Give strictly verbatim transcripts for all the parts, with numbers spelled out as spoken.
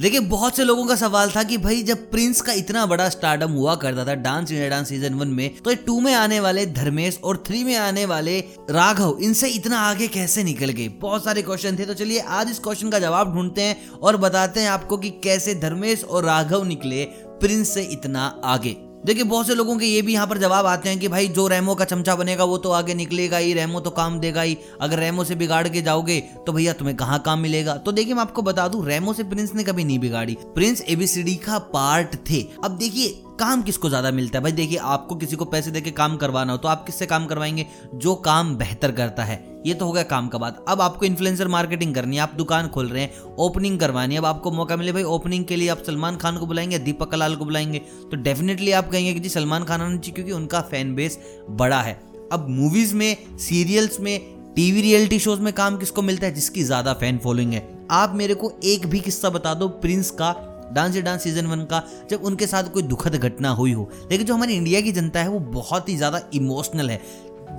लेकिन बहुत से लोगों का सवाल था कि भाई जब प्रिंस का इतना बड़ा स्टारडम हुआ करता था dance India dance season one में, तो टू में आने वाले धर्मेश और थ्री में आने वाले राघव इनसे इतना आगे कैसे निकल गए। बहुत सारे क्वेश्चन थे, तो चलिए आज इस क्वेश्चन का जवाब ढूंढते हैं और बताते हैं आपको कि कैसे धर्मेश और राघव निकले प्रिंस से इतना आगे। देखिए बहुत से लोगों के ये भी यहाँ पर जवाब आते हैं कि भाई जो रेमो का चमचा बनेगा वो तो आगे निकलेगा ही, रेमो तो काम देगा ही, अगर रेमो से बिगाड़ के जाओगे तो भैया तुम्हें कहाँ काम मिलेगा। तो देखिए मैं आपको बता दूं, रेमो से प्रिंस ने कभी नहीं बिगाड़ी, प्रिंस एबीसीडी का पार्ट थे। अब देखिए काम किसको ज्यादा मिलता है भाई, देखिए आपको किसी को पैसे देके काम करवाना हो तो आप किससे काम करवाएंगे, जो काम बेहतर करता है। ये तो हो गया काम का बात। अब आपको इन्फ्लुएंसर मार्केटिंग करनी है, आप दुकान खोल रहे हैं, ओपनिंग करवानी है, अब आपको मौका मिले भाई ओपनिंग के लिए आप सलमान खान को बुलाएंगे, दीपक कलाल को बुलाएंगे, तो डेफिनेटली आप कहेंगे कि जी सलमान खान आना चाहिए क्योंकि उनका फैन बेस बड़ा है। अब मूवीज में, सीरियल्स में, टीवी रियलिटी शोज में काम किसको मिलता है, जिसकी ज्यादा फैन फॉलोइंग है। आप मेरे को एक भी किस्सा बता दो प्रिंस का dance India dance season one का जब उनके साथ कोई दुखद घटना हुई हो। लेकिन जो हमारी इंडिया की जनता है वो बहुत ही ज़्यादा इमोशनल है,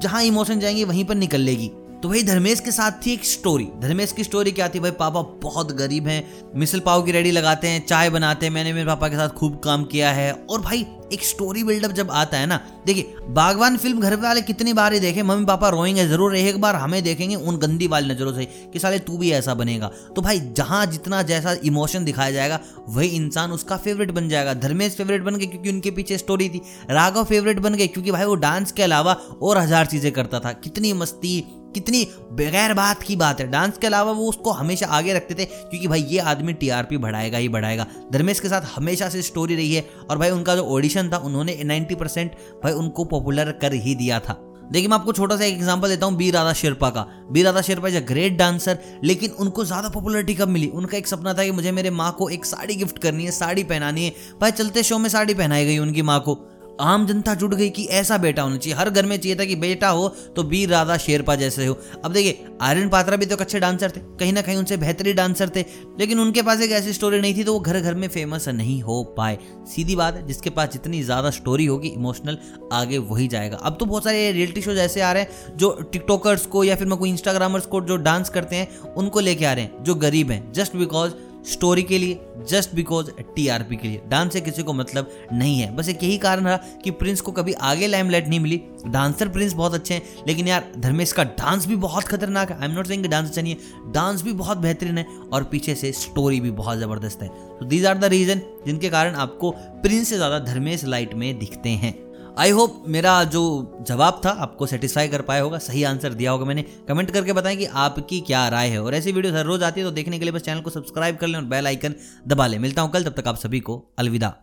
जहाँ इमोशन जाएंगे वहीं पर निकल लेगी। तो भाई धर्मेश के साथ थी एक स्टोरी। धर्मेश की स्टोरी क्या थी, भाई पापा बहुत गरीब हैं, मिसल पाव की रेडी लगाते हैं, चाय बनाते हैं, मैंने मेरे पापा के साथ खूब काम किया है। और भाई एक स्टोरी बिल्डअप जब आता है ना, देखिए भगवान फिल्म घर वाले कितनी बार ही देखे, मम्मी पापा रोएंगे जरूर, एक बार हमें देखेंगे उन गंदी वाली नजरों से कि साले तू भी ऐसा बनेगा। तो भाई जहां जितना जैसा इमोशन दिखाया जाएगा वही इंसान उसका फेवरेट बन जाएगा। धर्मेश फेवरेट बन गए क्योंकि उनके पीछे स्टोरी थी, राघव फेवरेट बन गए क्योंकि भाई वो डांस के अलावा और हजार चीजें करता था। कितनी मस्ती, कितनी बगैर बात की बात है, डांस के अलावा वो उसको हमेशा आगे रखते थे क्योंकि भाई ये आदमी टीआरपी बढ़ाएगा ही बढ़ाएगा। धर्मेश के साथ हमेशा से स्टोरी रही है और भाई उनका जो ऑडिशन था उन्होंने नब्बे परसेंट भाई उनको पॉपुलर कर ही दिया था। देखिए मैं आपको छोटा सा एक एग्जांपल देता हूँ बी राधा शेरपा का। B Radha Sherpa is a great dancer, लेकिन उनको ज़्यादा पॉपुलरिटी कब मिली, उनका एक सपना था कि मुझे मेरे माँ को एक साड़ी गिफ्ट करनी है, साड़ी पहनानी है, भाई चलते शो में साड़ी पहनाई गई उनकी माँ को। आम जनता जुट गई कि ऐसा बेटा होना चाहिए, हर घर में चाहिए था कि बेटा हो तो वीर राधा शेरपा जैसे हो। अब देखिए आर्यन पात्रा भी तो एक अच्छे डांसर थे, कहीं ना कहीं उनसे बेहतरीन डांसर थे, लेकिन उनके पास एक ऐसी स्टोरी नहीं थी तो वो घर घर में फेमस नहीं हो पाए। सीधी बात है, जिसके पास जितनी ज़्यादा स्टोरी होगी इमोशनल आगे वही जाएगा। अब तो बहुत सारे रियलिटी शोज ऐसे आ रहे हैं जो टिकटॉकर्स को या फिर मैं कोई इंस्टाग्रामर्स को जो डांस करते हैं उनको लेके आ रहे हैं, जो गरीब हैं, जस्ट बिकॉज स्टोरी के लिए, जस्ट बिकॉज टीआरपी के लिए। डांस से किसी को मतलब नहीं है। बस एक यही कारण रहा कि प्रिंस को कभी आगे लाइमलाइट नहीं मिली। डांसर प्रिंस बहुत अच्छे हैं, लेकिन यार धर्मेश का डांस भी बहुत खतरनाक है। आई एम नॉट सेइंग कि डांस अच्छा नहीं है, डांस भी बहुत बेहतरीन है और पीछे से स्टोरी भी बहुत ज़बरदस्त है। तो दीज आर द रीज़न जिनके कारण आपको प्रिंस से ज़्यादा धर्मेश लाइट में दिखते हैं। आई होप मेरा जो जवाब था आपको सेटिस्फाई कर पाया होगा, सही आंसर दिया होगा मैंने। कमेंट करके बताएं कि आपकी क्या राय है, और ऐसी वीडियो हर रोज आती है तो देखने के लिए बस चैनल को सब्सक्राइब कर लें और बेल आइकन दबा लें। मिलता हूं कल, तब तक आप सभी को अलविदा।